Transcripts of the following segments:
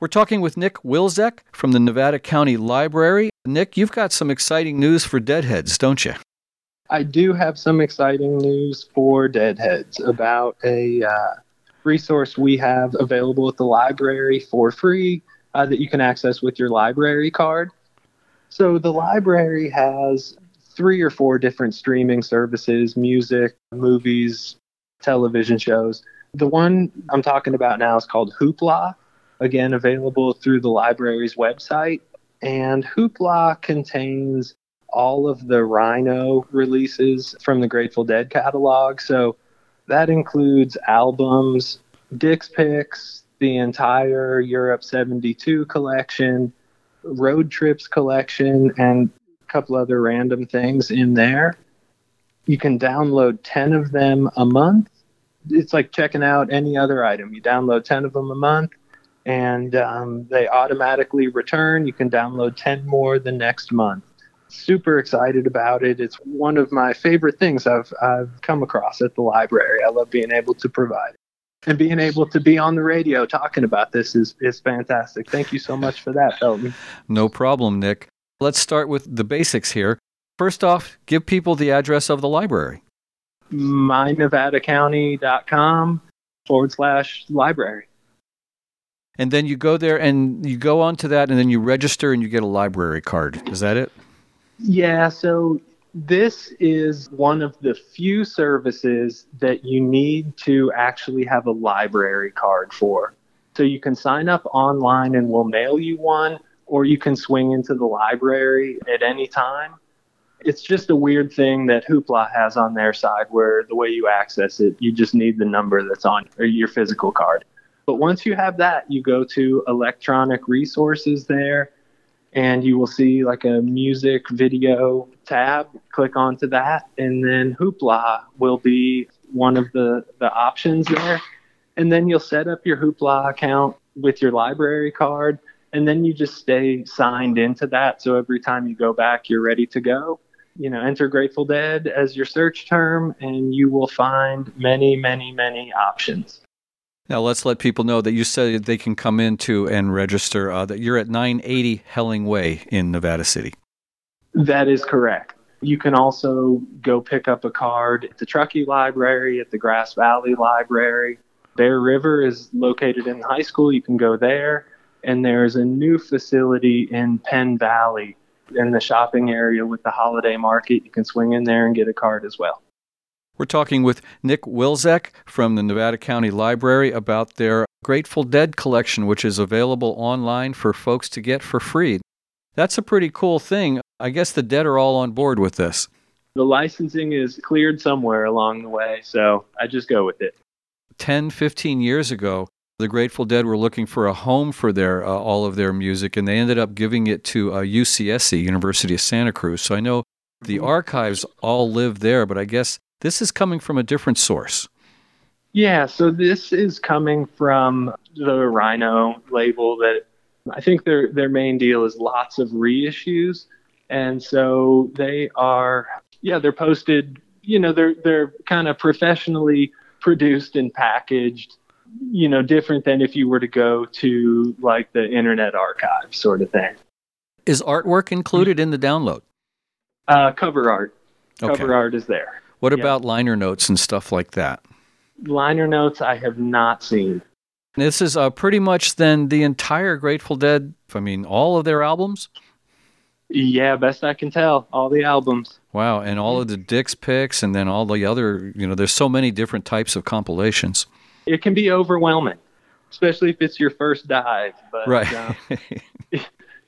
We're talking with Nick Wilczek from the Nevada County Library. Nick, you've got some exciting news for Deadheads, don't you? I do have some exciting news for Deadheads about a resource we have available at the library for free that you can access with your library card. So the library has 3 or 4 different streaming services, music, movies, television shows. The one I'm talking about now is called Hoopla, again, available through the library's website. And Hoopla contains all of the Rhino releases from the Grateful Dead catalog. So that includes albums, Dick's Picks, the entire Europe 72 collection, Road Trips collection, and a couple other random things in there. You can download 10 of them a month. It's like checking out any other item. You download 10 of them a month, and they automatically return. You can download 10 more the next month. Super excited about it. It's one of my favorite things I've come across at the library. I love being able to provide it. And being able to be on the radio talking about this is fantastic. Thank you so much for that, Felton. No problem, Nick. Let's start with the basics here. First off, give people the address of the library. MyNevadaCounty.com /library. And then you go there and you go onto that and then you register and you get a library card. Is that it? Yeah, so this is one of the few services that you need to actually have a library card for. So you can sign up online and we'll mail you one, or you can swing into the library at any time. It's just a weird thing that Hoopla has on their side where the way you access it, you just need the number that's on your physical card. But once you have that, you go to electronic resources there, and you will see like a music video tab. Click onto that, and then Hoopla will be one of the options there. And then you'll set up your Hoopla account with your library card, and then you just stay signed into that. So every time you go back, you're ready to go. You know, enter Grateful Dead as your search term, and you will find many, many, many options. Now, let's let people know that you said they can come into and register, that you're at 980 Helling Way in Nevada City. That is correct. You can also go pick up a card at the Truckee Library, at the Grass Valley Library. Bear River is located in the high school. You can go there. And there is a new facility in Penn Valley in the shopping area with the holiday market. You can swing in there and get a card as well. We're talking with Nick Wilczek from the Nevada County Library about their Grateful Dead collection, which is available online for folks to get for free. That's a pretty cool thing. I guess the Dead are all on board with this. The licensing is cleared somewhere along the way, so I just go with it. 10, 15 years ago, the Grateful Dead were looking for a home for their all of their music, and they ended up giving it to UCSC, University of Santa Cruz. So I know the archives all live there, but I guess this is coming from a different source. Yeah, so this is coming from the Rhino label that I think their main deal is lots of reissues. And so they are, they're posted, they're kind of professionally produced and packaged, different than if you were to go to like the Internet Archive sort of thing. Is artwork included in the download? Cover art. Okay. Cover art is there. What about liner notes and stuff like that? Liner notes I have not seen. This is pretty much then the entire Grateful Dead, all of their albums? Yeah, best I can tell, all the albums. Wow, and all of the Dick's Picks and then all the other, there's so many different types of compilations. It can be overwhelming, especially if it's your first dive. But, right.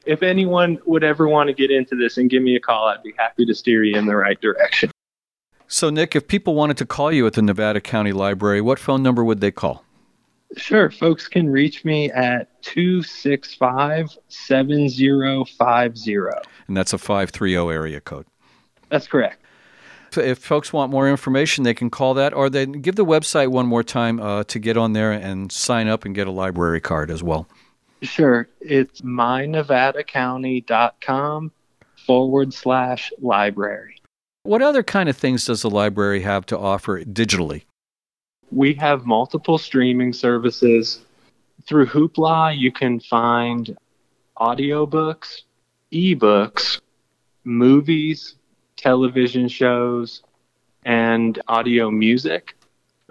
If anyone would ever want to get into this and give me a call, I'd be happy to steer you in the right direction. So, Nick, if people wanted to call you at the Nevada County Library, what phone number would they call? Sure. Folks can reach me at 265-7050. And that's a 530 area code. That's correct. So if folks want more information, they can call that, or they give the website one more time to get on there and sign up and get a library card as well. Sure. It's MyNevadaCounty.com /library. What other kind of things does the library have to offer digitally? We have multiple streaming services. through Hoopla, you can find audiobooks, ebooks, movies, television shows, and audio music.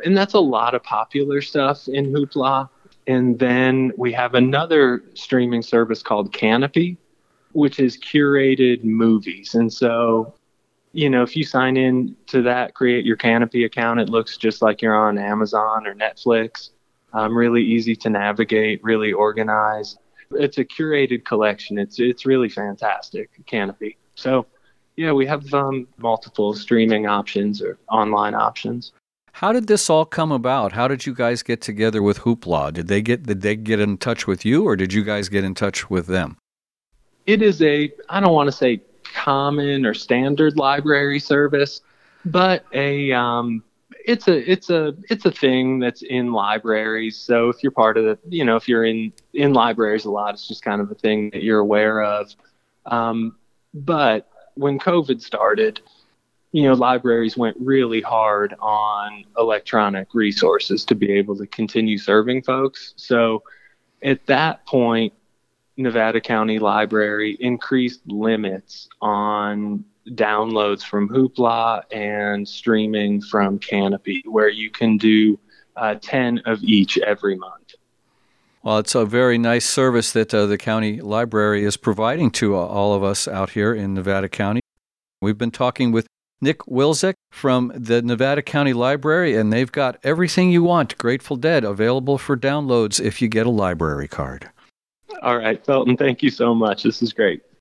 And that's a lot of popular stuff in Hoopla. And then we have another streaming service called Canopy, which is curated movies. And so, you know, if you sign in to that, create your Canopy account, it looks just like you're on Amazon or Netflix. Really easy to navigate, really organized. It's a curated collection. It's really fantastic, Canopy. So, yeah, we have multiple streaming options or online options. How did this all come about? How did you guys get together with Hoopla? Did they get in touch with you, or did you guys get in touch with them? It is a, I don't want to say common or standard library service, but it's a thing that's in libraries. So if you're part of the, you know, if you're in libraries a lot, it's just kind of a thing that you're aware of. But when COVID started, you know, libraries went really hard on electronic resources to be able to continue serving folks. So at that point, Nevada County Library increased limits on downloads from Hoopla and streaming from Canopy, where you can do 10 of each every month. Well, it's a very nice service that the county library is providing to all of us out here in Nevada County. We've been talking with Nick Wilczek from the Nevada County Library, and they've got everything you want, Grateful Dead, available for downloads if you get a library card. All right, Felton, thank you so much. This is great.